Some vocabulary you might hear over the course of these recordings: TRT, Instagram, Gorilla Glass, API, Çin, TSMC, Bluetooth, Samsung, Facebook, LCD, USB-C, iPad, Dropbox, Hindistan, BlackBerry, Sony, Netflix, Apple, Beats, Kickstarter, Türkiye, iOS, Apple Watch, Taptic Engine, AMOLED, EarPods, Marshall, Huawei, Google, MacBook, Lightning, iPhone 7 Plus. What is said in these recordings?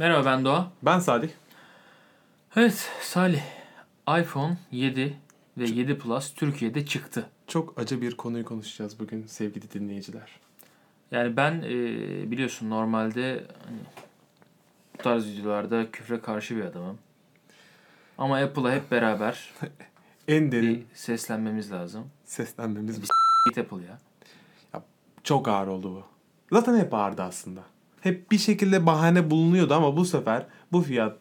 Merhaba, ben Doğa. Ben Salih. Evet Salih, iPhone 7 ve 7 Plus Türkiye'de çıktı. Çok acı bir konuyu konuşacağız bugün sevgili dinleyiciler. Yani ben biliyorsun normalde hani, bu tarz videolarda küfre karşı bir adamım. Ama Apple'a hep beraber en derin seslenmemiz lazım. Seslenmemiz. Git Apple ya. Ya. Çok ağır oldu bu. Zaten hep ağırdı aslında. Hep bir şekilde bahane bulunuyordu ama bu sefer bu fiyat...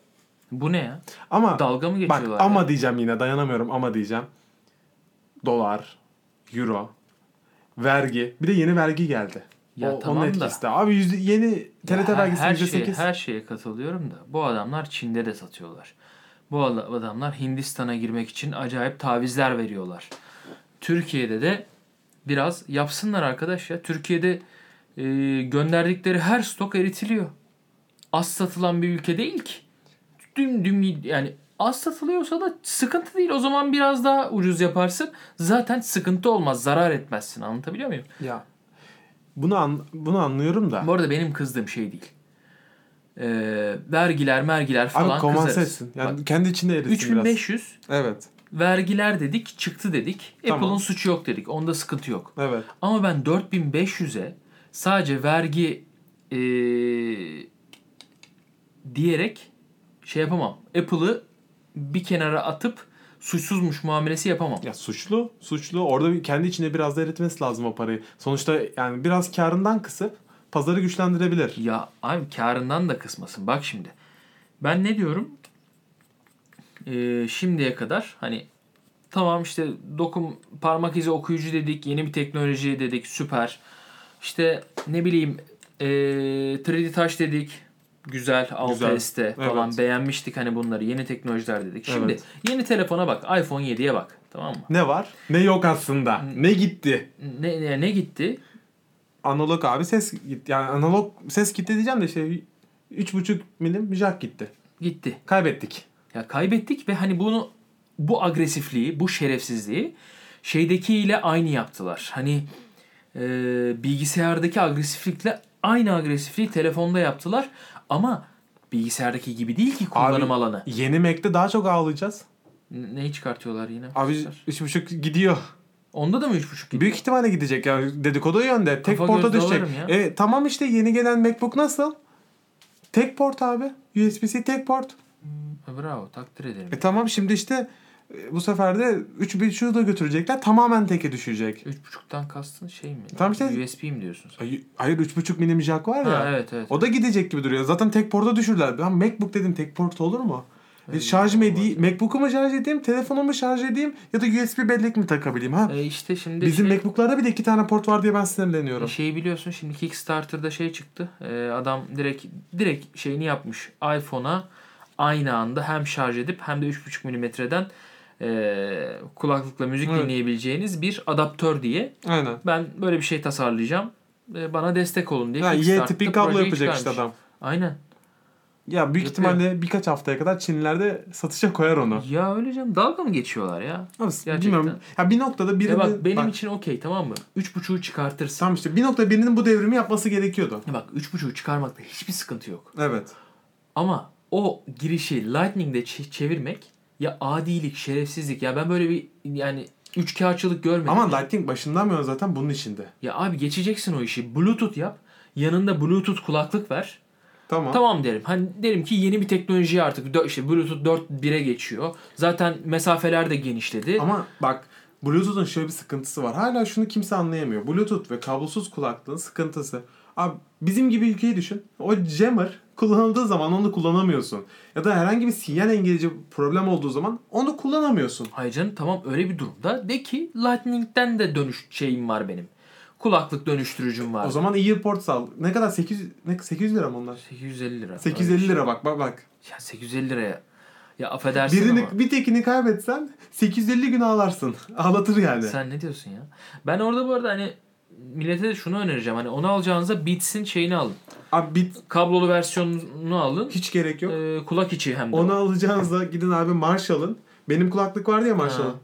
Bu ne ya? Ama dalga mı geçiyorlar? Bak ama yani? Diyeceğim yine dayanamıyorum ama diyeceğim. Dolar, euro, vergi. Bir de yeni vergi geldi. Ya o, tamam onun etkisi de. Abi yeni TRT vergisi %8. Her şeye katılıyorum da bu adamlar Çin'de de satıyorlar. Bu adamlar Hindistan'a girmek için acayip tavizler veriyorlar. Türkiye'de de biraz yapsınlar arkadaş ya. Türkiye'de gönderdikleri her stok eritiliyor. Az satılan bir ülke değil ki. Yani az satılıyorsa da sıkıntı değil. O zaman biraz daha ucuz yaparsın. Zaten sıkıntı olmaz. Zarar etmezsin. Anlatabiliyor muyum? Ya. Bunu anlıyorum da. Bu arada benim kızdığım şey değil. Vergiler falan kızarız. Abi komanse etsin. Yani bak, kendi içinde eritsin 3500. Biraz. Evet. Vergiler dedik, çıktı dedik. Tamam. Apple'ın suçu yok dedik. Onda sıkıntı yok. Evet. Ama ben 4500'e sadece vergi diyerek şey yapamam. Apple'ı bir kenara atıp suçsuzmuş muamelesi yapamam. Ya suçlu. Orada kendi içinde biraz da eritmesi lazım o parayı. Sonuçta yani biraz karından kısıp pazarı güçlendirebilir. Ya abi karından da kısmasın. Bak şimdi. Ben ne diyorum? Şimdiye kadar hani tamam işte parmak izi okuyucu dedik. Yeni bir teknoloji dedik. Süper. İşte ne bileyim 3D Touch dedik. Güzel. 6S'te falan evet. Beğenmiştik hani bunları. Yeni teknolojiler dedik. Şimdi evet. Yeni telefona bak. iPhone 7'ye bak. Tamam mı? Ne var? Ne yok aslında. Ne gitti? Ne gitti? Analog abi ses gitti. Yani analog ses gitti diyeceğim de 3.5 milim jack gitti. Gitti. Kaybettik. Ya kaybettik ve hani bu agresifliği, bu şerefsizliği şeydekiyle aynı yaptılar. Hani bilgisayardaki agresiflikle aynı agresifliği telefonda yaptılar ama bilgisayardaki gibi değil ki kullanım abi, alanı. Yeni Mac'te daha çok ağlayacağız. Neyi çıkartıyorlar yine? Abi 3.5 gidiyor. Onda da mı 3.5 gidiyor? Büyük ihtimalle gidecek yani dedikodu yönde. Tek porta düşecek. Tamam işte yeni gelen MacBook nasıl? Tek port abi. USB-C tek port. Bravo, takdir ederim. Tamam şimdi işte bu sefer de 3.5'ü da götürecekler. Tamamen teke düşecek. 3.5'tan kastın şey mi? Tamam işte, USB mi diyorsun sen? Hayır 3.5 milim jack var ya. Evet. O da gidecek gibi duruyor. Zaten tek porta düşürler. Ben MacBook dedim tek port olur mu? Şarj mı edeyim? MacBook'u mu şarj edeyim? Telefonumu mu şarj edeyim? Ya da USB bellek mi takabileyim? Ha? İşte şimdi bizim MacBook'larda bir de 2 tane port var diye ben sinirleniyorum. Biliyorsun şimdi Kickstarter'da çıktı. Adam direkt şeyini yapmış. iPhone'a aynı anda hem şarj edip hem de 3.5 milimetreden kulaklıkla müzik dinleyebileceğiniz bir adaptör diye. Aynen. Ben böyle bir şey tasarlayacağım. Bana destek olun diye Kickstarter'da projeyi kablo yapacak çıkarmış. İşte adam. Aynen. Ya büyük ihtimalle birkaç haftaya kadar Çinlilerde satışa koyar onu. Ya öyle canım. Dalga mı geçiyorlar ya? Gerçekten. Bilmiyorum. Ya bir noktada birinin... Bak benim için okey tamam mı? 3.5'u çıkartırsın. Tamam işte bir noktada birinin bu devrimi yapması gerekiyordu. Ya bak 3.5'u çıkarmakta hiçbir sıkıntı yok. Evet. Ama o girişi Lightning'de çevirmek ya adilik, şerefsizlik. Ya ben böyle bir yani üçkağıtçılık görmedim. Ama Lightning başından beri zaten bunun içinde. Ya abi geçeceksin o işi. Bluetooth yap. Yanında Bluetooth kulaklık ver. Tamam derim. Hani derim ki yeni bir teknoloji artık işte Bluetooth 4.1'e geçiyor. Zaten mesafeler de genişledi. Ama bak Bluetooth'un şöyle bir sıkıntısı var. Hala şunu kimse anlayamıyor. Bluetooth ve kablosuz kulaklığın sıkıntısı. Abi bizim gibi ülkeyi düşün. O jammer kullanıldığı zaman onu kullanamıyorsun. Ya da herhangi bir sinyal engelleyici problem olduğu zaman onu kullanamıyorsun. Hayır canım tamam öyle bir durumda. De ki Lightning'den de dönüş şeyim var benim. Kulaklık dönüştürücüm var. O zaman earpods al. Ne kadar? 800 lira mı onlar? 850 lira. 850 lira bak. Ya 850 liraya. Ya affedersin ama. Bir tekini kaybetsen 850 gün ağlarsın. Ağlatır yani. Sen ne diyorsun ya? Ben orada bu arada hani millete de şunu önereceğim. Hani onu alacağınıza Beats'in şeyini alın. Abi kablolu versiyonunu alın. Hiç gerek yok. Kulak içi hem de. Onu alacağınıza gidin abi Marshall'ın. Benim kulaklık vardı ya Marshall'ın.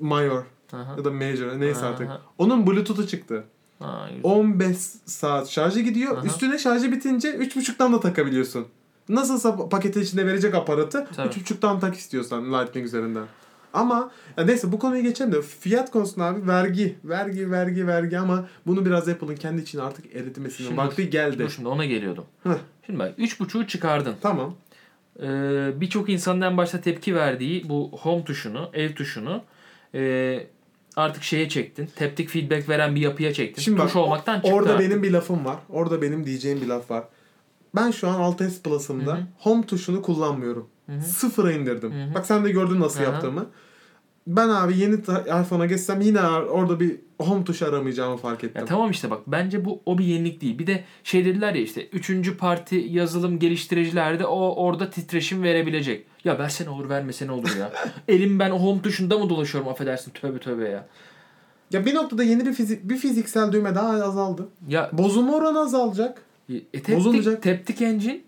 Mayor ya da Major neyse artık. Onun Bluetooth'u çıktı. 15 saat şarja gidiyor. Aha. Üstüne şarjı bitince 3.5'dan da takabiliyorsun. Nasılsa paketin içinde verecek aparatı. 3.5'tan tak istiyorsan Lightning üzerinden. Ama neyse bu konuyu geçelim de fiyat konusunda abi vergi ama bunu biraz Apple'ın kendi için artık eritmesinin vakti geldi. Şimdi ona geliyordum. Heh. Şimdi bak 3.5'u çıkardın. Tamam. Birçok insanın en başta tepki verdiği bu home tuşunu, ev tuşunu artık şeye çektin. Taptic feedback veren bir yapıya çektin. Şimdi tuş bak, olmaktan çıktı. Orada artık benim bir lafım var. Orada benim diyeceğim bir laf var. Ben şu an 6S Plus'ımda Hı-hı. home tuşunu kullanmıyorum. Hı-hı. Sıfıra indirdim. Hı-hı. Bak sen de gördün nasıl Hı-hı. yaptığımı. Ben abi yeni iPhone'a geçsem yine orada bir home tuşu aramayacağımı fark ettim. Ya tamam işte bak bence bu o bir yenilik değil. Bir de şey dediler ya işte 3. parti yazılım geliştiricilerde o orada titreşim verebilecek. Ya versene olur vermesene olur ya. Elim ben o home tuşunda mı dolaşıyorum affedersin tövbe tövbe ya. Ya bir noktada yeni bir fiziksel düğme daha azaldı. Ya bozulma oranı azalacak. Bozulacak. Taptic Engine.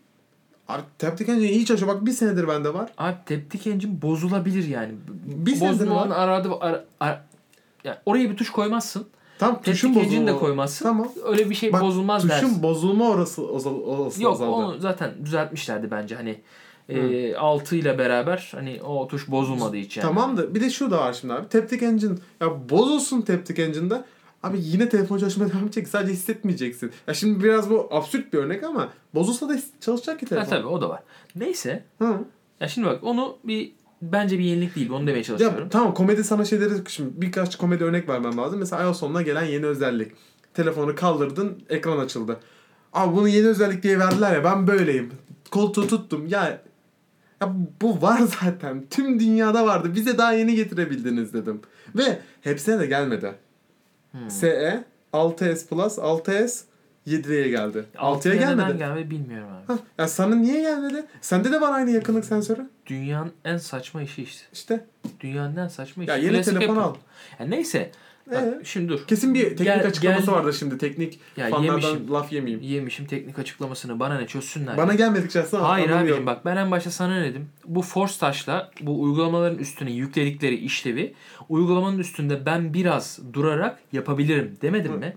Abi Taptic Engine iyi çalışıyor. Bak bir senedir bende var. Abi Taptic Engine bozulabilir yani. Bir senedir var. Yani oraya bir tuş koymazsın. Tam tuşun bozulma de koymazsın. Tamam. Öyle bir şey bak, bozulmaz tuşun dersin. Tuşun bozulma orası yok, azaldı. Yok onu zaten düzeltmişlerdi bence hani 6 ile beraber hani o tuş bozulmadığı için. Yani. Tamam da bir de şu da var şimdi abi. Taptic Engine ya bozulsun Taptic Engine'de. Abi yine telefon çalışmaya devam edecek. Sadece hissetmeyeceksin. Ya şimdi biraz bu absürt bir örnek ama bozulsa da çalışacak ki telefon. Ha, tabii o da var. Neyse. Hı. Ya şimdi bak onu bence bir yenilik değil. Onu demeye çalışıyorum. Ya, tamam komedi sana şeyleri şimdi birkaç komedi örnek vermem lazım. Mesela iOS 10'una gelen yeni özellik. Telefonu kaldırdın ekran açıldı. Abi bunu yeni özellik diye verdiler ya ben böyleyim. Koltuğu tuttum. Ya bu var zaten. Tüm dünyada vardı. Bize daha yeni getirebildiniz dedim. Ve hepsine de gelmedi. SE, 6S Plus, 6S 7'ye geldi. 6'ya gelmedi. Neden gelmedi bilmiyorum abi. Ya sana niye gelmedi? Sende de var aynı yakınlık sensörü. Dünyanın en saçma işi işte. İşte. Dünyanın en saçma işi. Ya yeni telefon al. Ya neyse. Bak, şimdi dur. Kesin bir teknik açıklaması vardı şimdi. Teknik ya fanlardan laf yemeyeyim. Yemişim teknik açıklamasını. Bana ne çözsünler. Bana gelmedikçe aslında hayır abicim bak ben en başta sana ne dedim. Bu Force Touch'la bu uygulamaların üstüne yükledikleri işlevi uygulamanın üstünde ben biraz durarak yapabilirim demedim mi?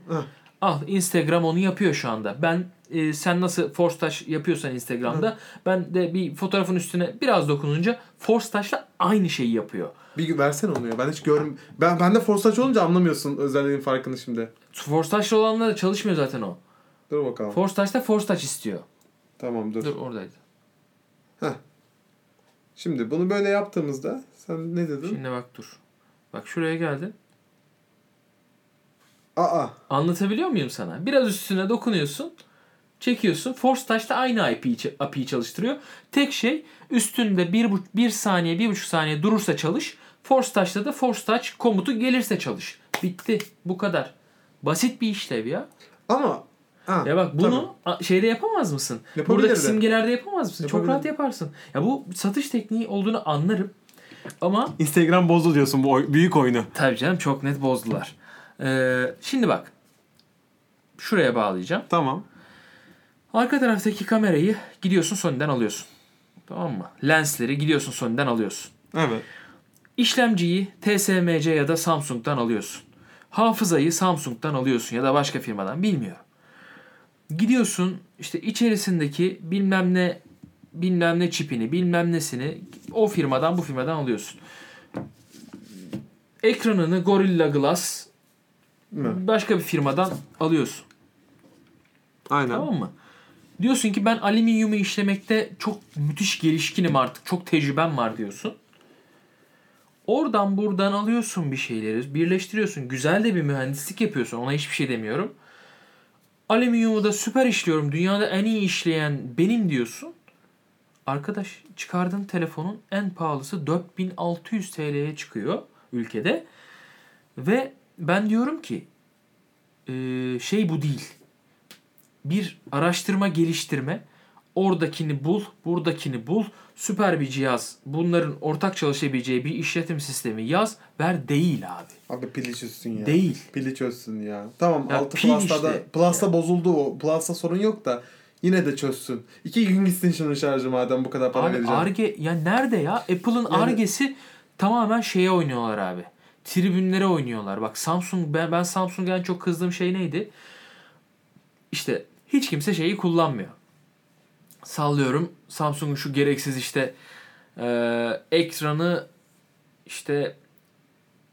Ah Instagram onu yapıyor şu anda. Ben sen nasıl Force Touch yapıyorsan Instagram'da ben de bir fotoğrafın üstüne biraz dokununca Force Touch'la aynı şeyi yapıyor. Bir versene onu ya. Ben hiç görmüyorum. Ben de Force Touch olunca anlamıyorsun özelliğin farkını şimdi. Force Touch'la olanlar da çalışmıyor zaten o. Dur bakalım. Force Touch'ta Force Touch istiyor. Tamam dur. Dur oradaydı. Heh. Şimdi bunu böyle yaptığımızda sen ne dedin? Şimdi bak dur. Bak şuraya geldin. Anlatabiliyor muyum sana? Biraz üstüne dokunuyorsun. Çekiyorsun. Force Touch'ta aynı API'yi çalıştırıyor. Tek şey üstünde 1 saniye 1,5 saniye durursa çalış. Force Touch'ta da Force Touch komutu gelirse çalış. Bitti. Bu kadar. Basit bir işlev ya. Ama ya bak bunu şeyde yapamaz mısın? Buradaki simgelerde yapamaz mısın? Çok rahat yaparsın. Ya bu satış tekniği olduğunu anlarım. Ama Instagram bozdu diyorsun bu büyük oyunu. Tabii canım çok net bozdular. Şimdi bak. Şuraya bağlayacağım. Tamam. Arka taraftaki kamerayı gidiyorsun Sony'den alıyorsun. Tamam mı? Lensleri gidiyorsun Sony'den alıyorsun. Evet. İşlemciyi TSMC ya da Samsung'dan alıyorsun. Hafızayı Samsung'dan alıyorsun ya da başka firmadan bilmiyorum. Gidiyorsun işte içerisindeki bilmem ne çipini bilmem nesini o firmadan bu firmadan alıyorsun. Ekranını Gorilla Glass başka bir firmadan alıyorsun. Aynen. Tamam mı? Diyorsun ki ben alüminyumu işlemekte çok müthiş gelişkinim artık. Çok tecrübem var diyorsun. Oradan buradan alıyorsun bir şeyleri. Birleştiriyorsun. Güzel de bir mühendislik yapıyorsun. Ona hiçbir şey demiyorum. Alüminyumu da süper işliyorum. Dünyada en iyi işleyen benim diyorsun. Arkadaş çıkardığın telefonun en pahalısı 4.600 TL'ye çıkıyor ülkede. Ve ben diyorum ki şey bu değil. Bir araştırma geliştirme, oradakini bul, buradakini bul, süper bir cihaz, bunların ortak çalışabileceği bir işletim sistemi yaz, ver değil abi. Abi pili çözsün ya. Değil. Pili çözsün ya. Tamam ya 6 Plus'ta işte. Da Plus'ta bozuldu o. Plus'ta sorun yok da yine de çözsün. 2 gün gitsin şunun şarjı madem bu kadar para abi, vereceğim. Arge ya nerede ya? Apple'ın Arge'si tamamen şeye oynuyorlar abi. Tribünlere oynuyorlar. Bak Samsung ben Samsung'dan çok kızdığım şey neydi? İşte hiç kimse şeyi kullanmıyor. sallıyorum Samsung'un şu gereksiz işte ekranı işte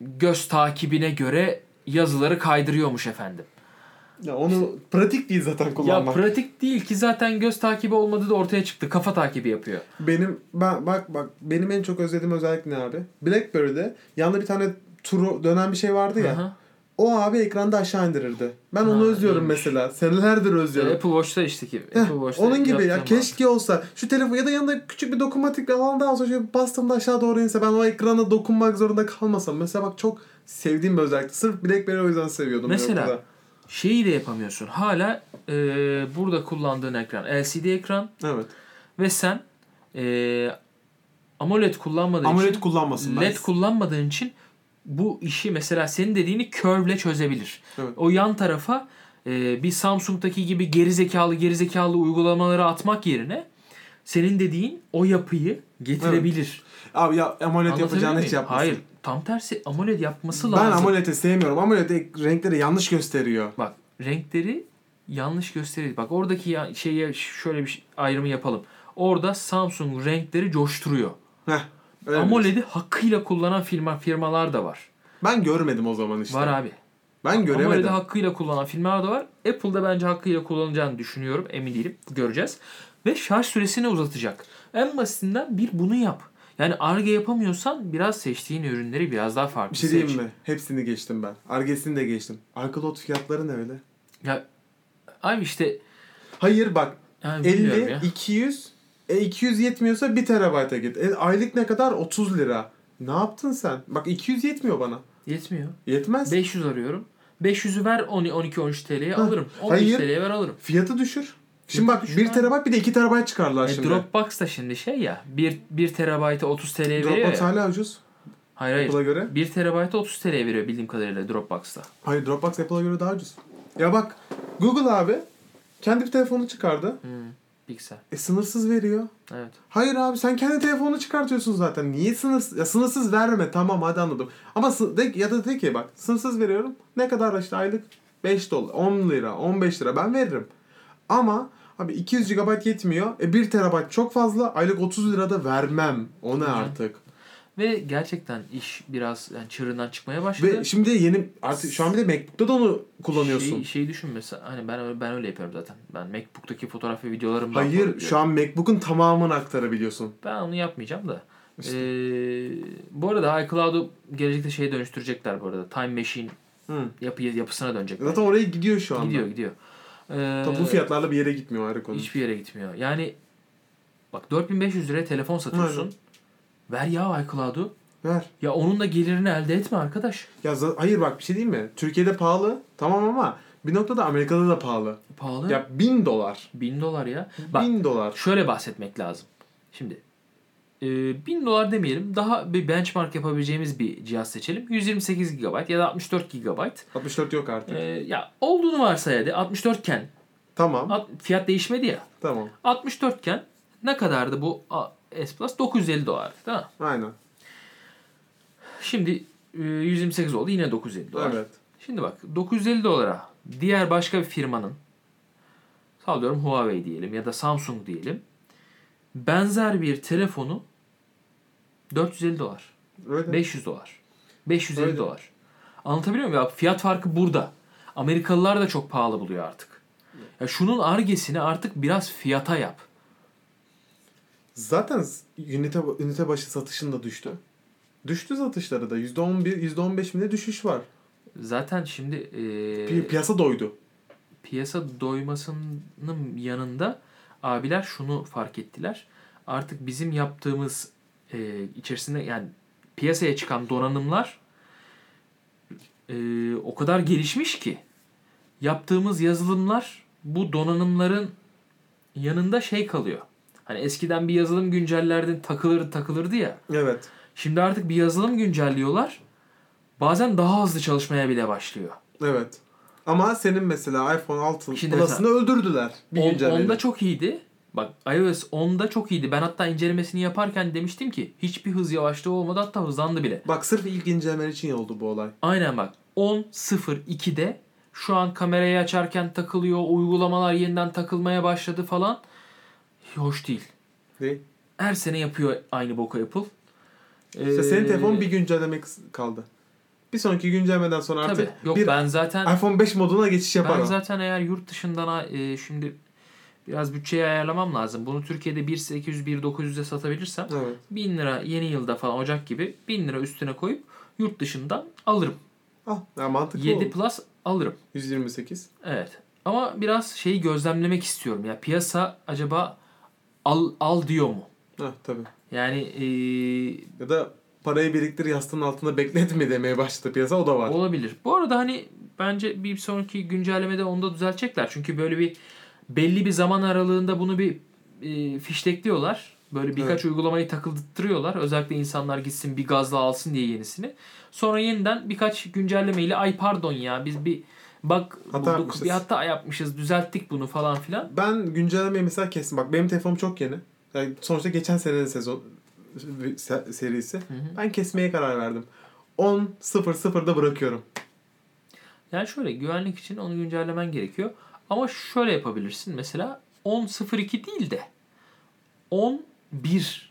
göz takibine göre yazıları kaydırıyormuş efendim. Ya onu işte, pratik değil zaten kullanmak. Ya pratik değil ki zaten, göz takibi olmadığı da ortaya çıktı. Kafa takibi yapıyor. Benim en çok özlediğim özellik ne abi? BlackBerry'de yanında bir tane turu dönen bir şey vardı ya. Aha. O abi ekranda aşağı indirirdi. Ben onu özlüyorum mesela. Senelerdir özlüyorum. Apple Watch'ta işte ki. Apple Watch'ta onun gibi ya. Keşke olsa. Şu telefon ya da yanında küçük bir dokunmatik alan daha olsa, şöyle bastığımda aşağı doğru inse, ben o ekrana dokunmak zorunda kalmasam. Mesela bak, çok sevdiğim bir özellikti. Sırf BlackBerry o yüzden seviyordum. Mesela şeyi de yapamıyorsun. Hala burada kullandığın ekran LCD ekran. Evet. Ve sen AMOLED kullanmadığın için bu işi mesela senin dediğini curve'le çözebilir. Evet. O yan tarafa bir Samsung'daki gibi gerizekalı uygulamaları atmak yerine senin dediğin o yapıyı getirebilir. Evet. Abi ya AMOLED yapacağını hiç yapmasın. Hayır. Tam tersi AMOLED yapması lazım. Ben AMOLED'i sevmiyorum. AMOLED renkleri yanlış gösteriyor. Bak, renkleri yanlış gösteriyor. Bak oradaki şeye şöyle bir ayrımı yapalım. Orada Samsung renkleri coşturuyor. Heh. AMOLED'i hakkıyla kullanan firmalar da var. Ben görmedim o zaman işte. Var abi. Ben göremedim. AMOLED'i hakkıyla kullanan firmalar da var. Apple'da bence hakkıyla kullanacağını düşünüyorum. Emin değilim. Göreceğiz. Ve şarj süresini uzatacak. En basitinden bir bunu yap. Yani ARGE yapamıyorsan biraz seçtiğin ürünleri biraz daha farklı seç. Bir şey diyeyim mi? Hepsini geçtim ben. ARGE'sini de geçtim. iCloud fiyatları ne öyle? Ya abi işte. Hayır bak. Yani 50, ya. 200... 200 yetmiyorsa 1 TB'a git. Aylık ne kadar? 30 lira. Ne yaptın sen? Bak 200 yetmiyor bana. Yetmiyor. Yetmez. 500 arıyorum. 500'ü ver 12-13 TL'ye alırım. 15 TL'ye ver alırım. Fiyatı düşür. Şimdi bak 1 TB bir de 2 TB çıkarlar şimdi. Dropbox da şimdi şey ya. 1 TB'ı 30 TL'ye veriyor. Dropbox hala ucuz. Hayır. Apple'a göre. 1 TB'ı 30 TL'ye veriyor bildiğim kadarıyla Dropbox'ta. Hayır, Dropbox Apple'a göre daha ucuz. Ya bak Google abi kendi bir telefonu çıkardı. Pixel. Sınırsız veriyor. Evet. Hayır abi, sen kendi telefonunu çıkartıyorsun zaten. Niye sınırsız? Ya sınırsız verme, tamam hadi anladım. Ama de ki bak sınırsız veriyorum. Ne kadar işte aylık? $5, 10 lira, 15 lira ben veririm. Ama abi 200 GB yetmiyor. 1 TB çok fazla. Aylık 30 lira da vermem ona artık. Ve gerçekten iş biraz yani çığırından çıkmaya başladı. Ve şimdi yeni artık şu an bir de MacBook'ta da onu kullanıyorsun. Şeyi düşün mesela. Hani ben öyle yapıyorum zaten. Ben MacBook'taki fotoğraf ve videolarımdan. Hayır, şu an MacBook'un tamamını aktarabiliyorsun. Ben onu yapmayacağım da. İşte. Bu arada iCloud'u gelecekte şeye dönüştürecekler bu arada. Time Machine yapısına dönecekler. Zaten oraya gidiyor şu anda. Gidiyor. Toplu fiyatlarla bir yere gitmiyor ayrı konu. Hiçbir yere gitmiyor. Yani bak 4500 liraya telefon satıyorsun. Aynen. Ver ya iCloud'u. Ver. Ya onun da gelirini elde etme arkadaş. Ya hayır bak bir şey diyeyim mi? Türkiye'de pahalı tamam ama bir noktada Amerika'da da pahalı. Pahalı. Ya $1000. $1000 ya. $1000. Şöyle bahsetmek lazım. Şimdi $1000 demeyelim. Daha bir benchmark yapabileceğimiz bir cihaz seçelim. 128 GB ya da 64 GB. 64 yok artık. Ya olduğunu varsaydı 64 iken. Tamam. Fiyat değişmedi ya. Tamam. 64 iken ne kadardı bu S Plus? $950. Değil mi? Aynen. Şimdi 128 oldu, yine $950. Evet. Şimdi bak $950 diğer başka bir firmanın, sallıyorum Huawei diyelim ya da Samsung diyelim, benzer bir telefonu $450. Öyle. $500. $550. Öyle. Anlatabiliyor muyum? Ya fiyat farkı burada. Amerikalılar da çok pahalı buluyor artık. Ya şunun argesini artık biraz fiyata yap. Zaten ünite başı satışında düştü. Düştü satışları da. %11, %15 bile düşüş var. Zaten şimdi... piyasa doydu. Piyasa doymasının yanında abiler şunu fark ettiler. Artık bizim yaptığımız içerisinde yani piyasaya çıkan donanımlar o kadar gelişmiş ki yaptığımız yazılımlar bu donanımların yanında şey kalıyor. Hani eskiden bir yazılım güncellerdin, takılırdı ya. Evet. Şimdi artık bir yazılım güncelliyorlar. Bazen daha hızlı çalışmaya bile başlıyor. Evet. Ama senin mesela iPhone 6 Plus'ını öldürdüler. Bir güncellemeyle. Onda çok iyiydi. Bak iOS 10'da çok iyiydi. Ben hatta incelemesini yaparken demiştim ki hiçbir hız yavaşlığı olmadı, hatta hızlandı bile. Bak sırf ilk incelemeler için oldu bu olay. Aynen bak. 10.02'de şu an kamerayı açarken takılıyor. Uygulamalar yeniden takılmaya başladı falan. hoş değil. Ne? Her sene yapıyor aynı boku Apple. İşte senin telefon bir güncellemek kaldı. Bir sonraki güncellemeden sonra artık yok, bir ben zaten iPhone 5 moduna geçiş yapar. Ben zaten eğer yurt dışından şimdi biraz bütçeyi ayarlamam lazım. Bunu Türkiye'de 1.800, 1.900'e satabilirsem, evet, 1000 lira yeni yılda falan Ocak gibi 1000 lira üstüne koyup yurt dışından alırım. Ah, ya mantıklı. 7 olur. Plus alırım. 128. Evet. Ama biraz şeyi gözlemlemek istiyorum. Ya piyasa acaba al diyor mu? Heh, tabii. Yani ya da parayı biriktir yastığın altında bekletme demeye başladı piyasa, o da var. Olabilir. Bu arada hani bence bir sonraki güncellemede onu da düzeltecekler. Çünkü böyle bir belli bir zaman aralığında bunu bir fiştekliyorlar. Böyle birkaç, evet, uygulamayı takıldırıyorlar. Özellikle insanlar gitsin bir gazla alsın diye yenisini. Sonra yeniden birkaç güncellemeyle ay pardon ya biz bir bak hata bulduk yapmışız, bir hata yapmışız, düzelttik bunu falan filan. Ben güncellemeyi mesela kesin. Bak benim telefonum çok yeni. Yani sonuçta geçen senenin sezon serisi. Hı hı. Ben kesmeye karar verdim. 10.00'da bırakıyorum. Yani şöyle güvenlik için onu güncellemen gerekiyor. Ama şöyle yapabilirsin mesela 10.02 değil de 10.01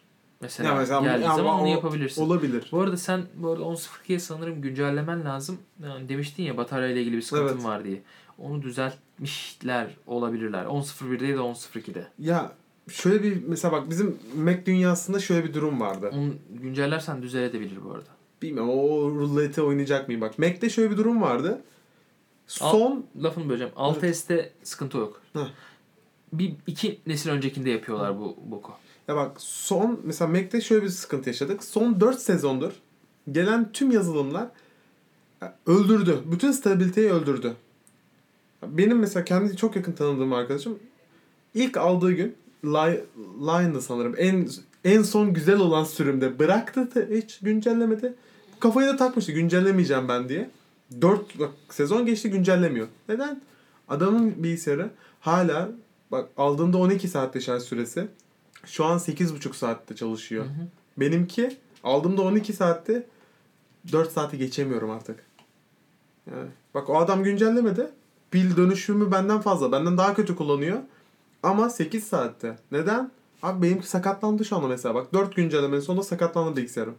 mesela, geldiği zaman onu yapabilirsin. Olabilir. Bu arada 10.02'ye sanırım güncellemen lazım. Yani demiştin ya bataryayla ilgili bir sıkıntın, evet, var diye. Onu düzeltmişler olabilirler. 10.01'de ya da 10.02'de. Ya şöyle bir mesela bak bizim Mac dünyasında şöyle bir durum vardı. Onu güncellersen düzelebilir bu arada. Bilmiyorum o rulete oynayacak mıyım bak. Mac'te şöyle bir durum vardı. Son lafını böleceğim. 6S'te evet, sıkıntı yok. Heh. İki nesil öncekinde yapıyorlar bu boku. Ya bak son mesela Mac'te şöyle bir sıkıntı yaşadık. Son 4 sezondur gelen tüm yazılımlar öldürdü. Bütün stabiliteyi öldürdü. Benim mesela kendi çok yakın tanıdığım arkadaşım ilk aldığı gün Line'dı sanırım. En son güzel olan sürümde bıraktı da hiç güncellemedi. Kafayı da takmıştı güncellemeyeceğim ben diye. 4 sezon geçti güncellemiyor. Neden? Adamın bilgisayarı hala bak aldığında 12 saatte şarj süresi. Şu an 8,5 saatte çalışıyor. Hı hı. Benimki aldığımda 12 saatte 4 saati geçemiyorum artık. Yani, bak o adam güncellemedi. Pil dönüşümü benden fazla. Benden daha kötü kullanıyor. Ama 8 saatte. Neden? Abi benimki sakatlandı şu anda mesela. Bak 4 güncellemenin sonunda sakatlandı bilgisayarım.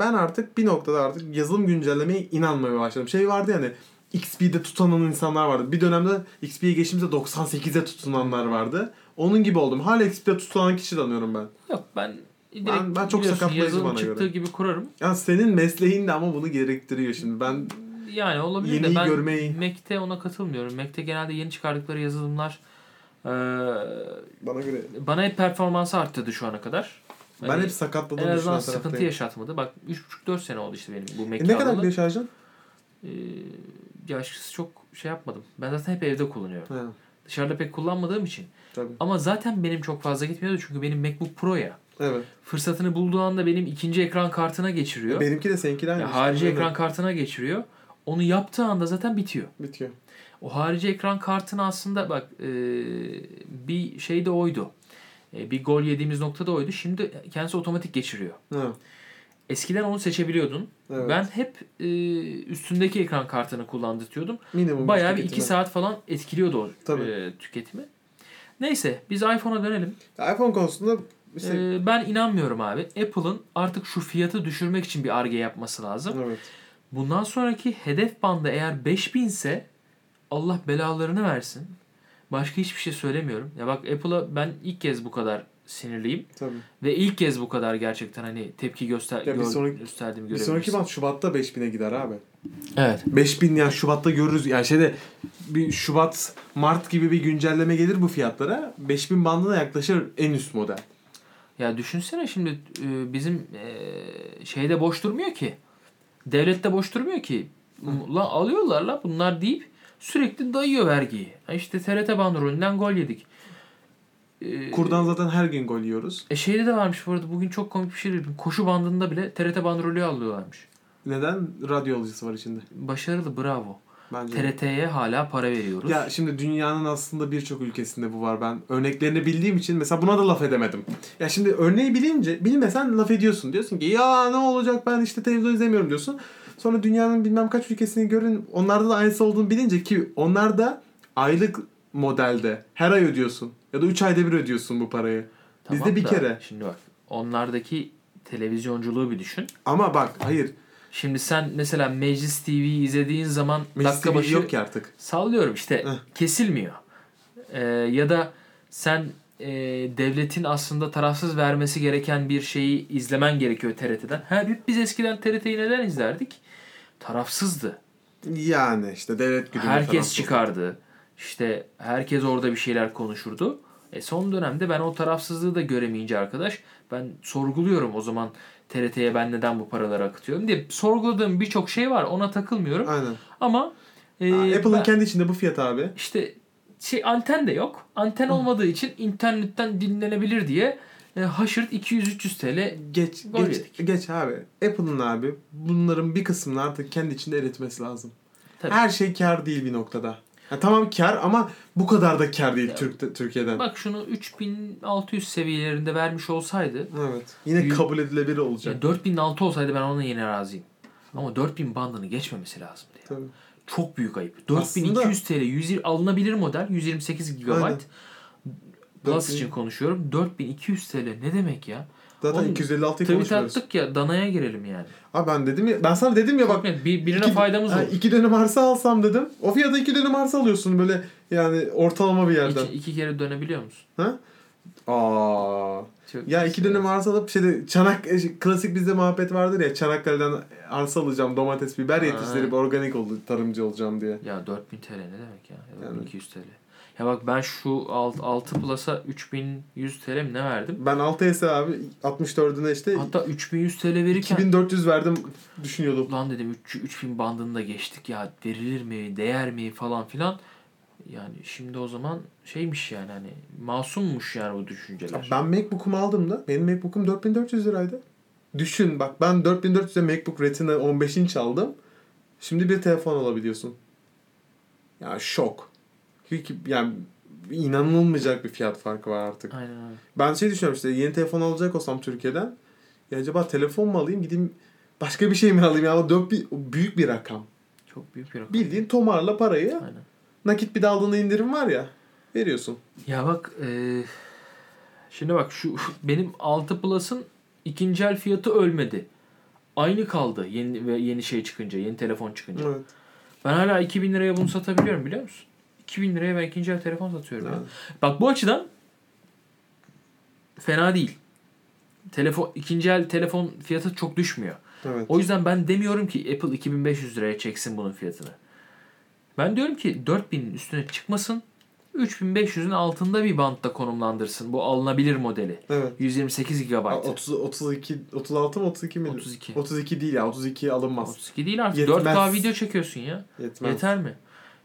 Ben artık bir noktada artık yazılım güncellemeye inanmaya başladım. Şey vardı yani XP'de tutanan insanlar vardı. Bir dönemde XP'ye geçtiğimizde 98'e tutunanlar vardı. Onun gibi oldum. Hala XP'de tutunan kişi tanıyorum ben. Yok ben çok sakatlayıcı bana göre. Yazılım çıktığı gibi kurarım. Yani senin mesleğin de ama bunu gerektiriyor şimdi. Ben yani olabilir yeniyi de ben görmeyi... Mac'te ona katılmıyorum. Mac'te genelde yeni çıkardıkları yazılımlar bana hep performansı arttırdı şu ana kadar. Ben hep sakatladığını düşünen taraftayım. En azından sıkıntı yaşatmadı. Bak 3,5-4 sene oldu işte benim bu Mac'e. Ne kadar bir şarjın? Ya açıkçası çok şey yapmadım. Ben zaten hep evde kullanıyorum. He. Dışarıda pek kullanmadığım için. Tabii. Ama zaten benim çok fazla gitmiyordu. Çünkü benim MacBook Pro ya. Evet. Fırsatını bulduğu anda benim ikinci ekran kartına geçiriyor. Benimki de seninkinden geçiriyor. Harici ekran kartına geçiriyor. Onu yaptığı anda zaten bitiyor. Bitiyor. O harici ekran kartını aslında bak bir şey de oydu. Bir gol yediğimiz nokta da oydu. Şimdi kendisi otomatik geçiriyor. Evet. Eskiden onu seçebiliyordun. Evet. Ben hep üstündeki ekran kartını kullandırtıyordum. Minimum bayağı bir 2 saat falan etkiliyordu o tüketimi. Neyse biz iPhone'a dönelim. iPhone konusunda işte... ben inanmıyorum abi. Apple'ın artık şu fiyatı düşürmek için bir Ar-Ge yapması lazım. Evet. Bundan sonraki hedef bandı eğer 5000 ise Allah belalarını versin. Başka hiçbir şey söylemiyorum. Ya bak Apple'a ben ilk kez bu kadar sinirliyim. Tabii. Ve ilk kez bu kadar gerçekten hani tepki gösterdiğimi görebiliriz. Bir sonraki bak Şubat'ta 5000'e gider abi. Evet. 5000 yani Şubat'ta görürüz. Yani şeyde bir Şubat, Mart gibi bir güncelleme gelir bu fiyatlara. 5000 bandına yaklaşır en üst model. Ya düşünsene şimdi bizim şeyde boş durmuyor ki. Devlette boş durmuyor ki. La alıyorlar la bunlar deyip sürekli dayıyor vergiyi. İşte TRT bandrolünden gol yedik. Kurdan zaten her gün gol yiyoruz. Şeyde de varmış bu arada bugün çok komik bir şey değil. Koşu bandında bile TRT bandrolü alıyorlarmış. Neden? Radyo alıcısı var içinde. Başarılı, bravo. Bence TRT'ye hala para veriyoruz. Ya şimdi dünyanın aslında birçok ülkesinde bu var. Ben örneklerini bildiğim için mesela buna da laf edemedim. Ya şimdi örneği bilmesen laf ediyorsun. Diyorsun ki ya ne olacak ben işte televizyon izlemiyorum diyorsun. Sonra dünyanın bilmem kaç ülkesini görün. Onlarda da aynısı olduğunu bilince ki onlar da aylık modelde her ay ödüyorsun ya da 3 ayda bir ödüyorsun bu parayı. Tamam, bizde bir kere. Şimdi bak, onlardaki televizyonculuğu bir düşün. Ama bak, hayır. Şimdi sen mesela Meclis TV'yi izlediğin zaman Meclis dakika TV başı yok ki artık. Sallıyorum işte kesilmiyor. Ya da sen devletin aslında tarafsız vermesi gereken bir şeyi izlemen gerekiyor TRT'den. Ha, biz eskiden TRT'yi neden izlerdik? Tarafsızdı. Yani işte devlet güdümü. Herkes çıkardı. İşte herkes orada bir şeyler konuşurdu. Son dönemde ben o tarafsızlığı da göremeyince arkadaş, ben sorguluyorum o zaman TRT'ye ben neden bu paraları akıtıyorum diye. Sorguladığım birçok şey var, ona takılmıyorum. Aynen. Ama Apple'ın kendi içinde bu fiyat abi. İşte anten de yok. Anten olmadığı için internetten dinlenebilir diye haşırt 200-300 TL geç abi. Apple'ın abi bunların bir kısmını artık kendi içinde eritmesi lazım. Tabii. Her şey kar değil bir noktada. Ya tamam kar ama bu kadar da kar değil ya, Türkiye'den. Bak şunu 3600 seviyelerinde vermiş olsaydı. Evet. Yine kabul edilebilir olacak. 4006 olsaydı ben ona yine razıyım. Ama 4000 bandını geçmemesi lazım diye. Tabii. Çok büyük ayıp. 4200 TL 120, alınabilir model 128 GB. Aynen. Plus için konuşuyorum. 4200 TL ne demek ya? Zaten 256'yı konuşuyoruz. Tabii ya, danaya girelim yani. Abi ben dedim ya, ben sana dedim ya bak. Birine faydamız olur. 2 dönüm arsa alsam dedim. O fiyata 2 dönüm arsa alıyorsun böyle yani ortalama bir yerden. 2 kere dönebiliyor musun? Ha? Aa. Çok ya 2 dönüm arsa alıp şeyde çanak klasik bizde muhabbet vardır ya, Çanakkale'den arsa alacağım, domates biber yetiştirip organik tarımcı olacağım diye. Ya 4000 TL ne demek ya? Yani. 4200 TL. Ya bak ben şu 6 Plus'a 3100 TL mi ne verdim? Ben 6S abi 64'üne işte... Hatta 3100 TL verirken... 2400 verdim düşünüyordum. Lan dedim 3000 bandını da geçtik ya, verilir mi, değer mi falan filan. Yani şimdi o zaman şeymiş yani, hani masummuş yani bu düşünceler. Ben MacBook'umu aldım da benim MacBook'um 4400 liraydı. Düşün bak, ben 4400'e MacBook Retina 15 inç aldım. Şimdi bir telefon alabiliyorsun. Ya şok. Yani inanılmayacak bir fiyat farkı var artık. Aynen. Ben düşünüyorum işte, yeni telefon alacak olsam Türkiye'den, ya acaba telefon mu alayım, gideyim başka bir şey mi alayım ya, büyük bir rakam. Çok büyük bir rakam. Bildiğin tomarla parayı. Aynen. Nakit bir de aldığında indirim var ya, veriyorsun. Ya bak şimdi bak şu benim 6 Plus'ın ikinci el fiyatı ölmedi. Aynı kaldı yeni şey çıkınca, yeni telefon çıkınca. Evet. Ben hala 2000 liraya bunu satabiliyorum biliyor musun? 2000 liraya ben ikinci el telefon satıyorum. Evet. Bak bu açıdan fena değil. İkinci el telefon fiyatı çok düşmüyor. Evet. O yüzden ben demiyorum ki Apple 2500 liraya çeksin bunun fiyatını. Ben diyorum ki 4000'in üstüne çıkmasın. 3500'ün altında bir bantta konumlandırsın bu alınabilir modeli. Evet. 128 GB. 32 mi? 32. 32 değil ya. 32 alınmaz. 32 değil artık. Yetmez. 4K video çekiyorsun ya. Yetmez. Yeter mi?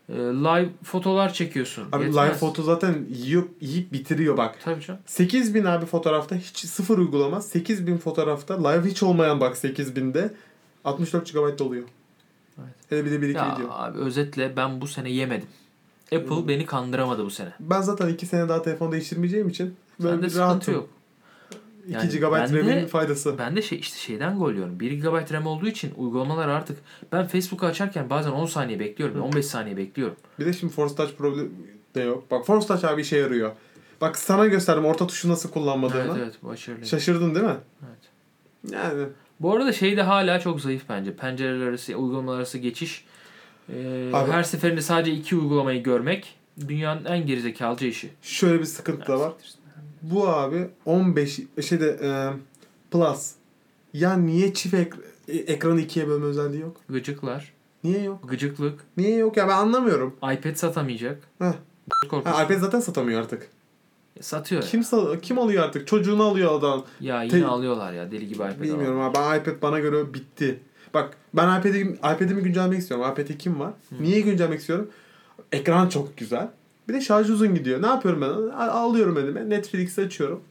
Live fotolar çekiyorsun. Abi yetmez. Live foto zaten yiyip bitiriyor bak. Tabii canım. 8000 abi fotoğrafta hiç sıfır uygulama. 8000 fotoğrafta live hiç olmayan bak 8000'de 64 GB doluyor. Evet. Hele bir de 1-2 video. Abi özetle ben bu sene yemedim. Apple beni kandıramadı bu sene. Ben zaten 2 sene daha telefon değiştirmeyeceğim için böyle bir rahatım. Yok. 2 yani GB RAM'in faydası. Ben de işte şeyden gol yiyorum. 1 GB RAM olduğu için uygulamalar artık, ben Facebook'u açarken bazen 10 saniye bekliyorum. 15 saniye bekliyorum. Bir de şimdi Force Touch problemi de yok. Bak Force Touch abi işe yarıyor. Bak sana gösterdim orta tuşu nasıl kullanmadığını. Evet başarılı. Şaşırdın değil mi? Evet. Yani. Bu arada şey de hala çok zayıf bence. Pencereler arası, uygulamalar arası geçiş. Her seferinde sadece 2 uygulamayı görmek dünyanın en gerizekalıca işi. Şöyle bir sıkıntı da var. Bu abi 15 Plus. Ya niye çift ekranı ikiye bölme özelliği yok? Gıcıklar. Niye yok? Gıcıklık. Niye yok ya, ben anlamıyorum. iPad satamayacak. iPad zaten satamıyor artık. Satıyor. Kim alıyor artık? Çocuğunu alıyor adam. Ya yine alıyorlar ya, deli gibi iPad. Bilmiyorum abi, ben iPad bana göre bitti. Bak ben iPad'imi güncellemek istiyorum. iPad'i kim var? Niye güncellemek istiyorum? Ekran çok güzel. Bir de şarj uzun gidiyor. Ne yapıyorum ben? Alıyorum elime. Netflix'i açıyorum.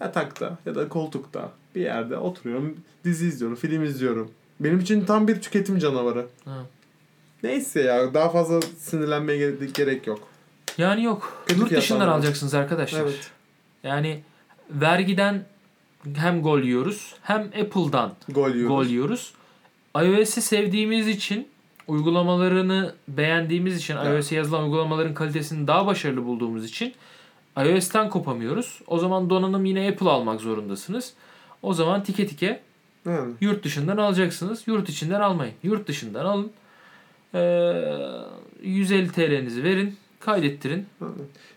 Yatakta ya da koltukta bir yerde oturuyorum. Dizi izliyorum. Film izliyorum. Benim için tam bir tüketim canavarı. Ha. Neyse ya. Daha fazla sinirlenmeye gerek yok. Yani yok. Yurt dışından alacaksınız arkadaşlar. Evet. Yani vergiden hem gol yiyoruz hem Apple'dan gol yiyoruz. iOS'i sevdiğimiz için uygulamalarını beğendiğimiz için, evet, iOS'e yazılan uygulamaların kalitesini daha başarılı bulduğumuz için iOS'ten kopamıyoruz. O zaman donanım yine Apple almak zorundasınız. O zaman tike tike, evet, yurt dışından alacaksınız. Yurt içinden almayın. Yurt dışından alın. 150 TL'nizi verin. Kaydettirin.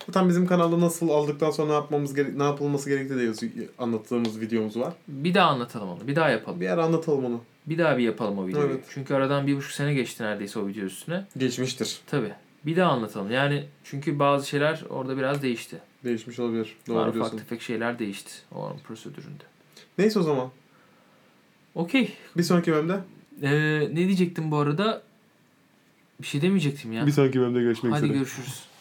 Zaten bizim kanalda nasıl aldıktan sonra ne yapılması gerektiği de yazıyor. Anlattığımız videomuz var. Bir daha anlatalım onu. Bir daha yapalım. Bir ara anlatalım onu. Bir daha bir yapalım o videoyu. Evet. Çünkü aradan 1,5 sene geçti neredeyse o video üstüne. Geçmiştir. Tabii. Bir daha anlatalım. Yani çünkü bazı şeyler orada biraz değişti. Değişmiş olabilir. Doğru diyorsun. Farklı tefek şeyler değişti o an prosedüründe. Neyse o zaman. Okey. Bir sonraki bölümde. Ne diyecektim bu arada? Bir şey demeyecektim ya. Bir sonraki bölümde görüşmek üzere. Hadi görüşürüz.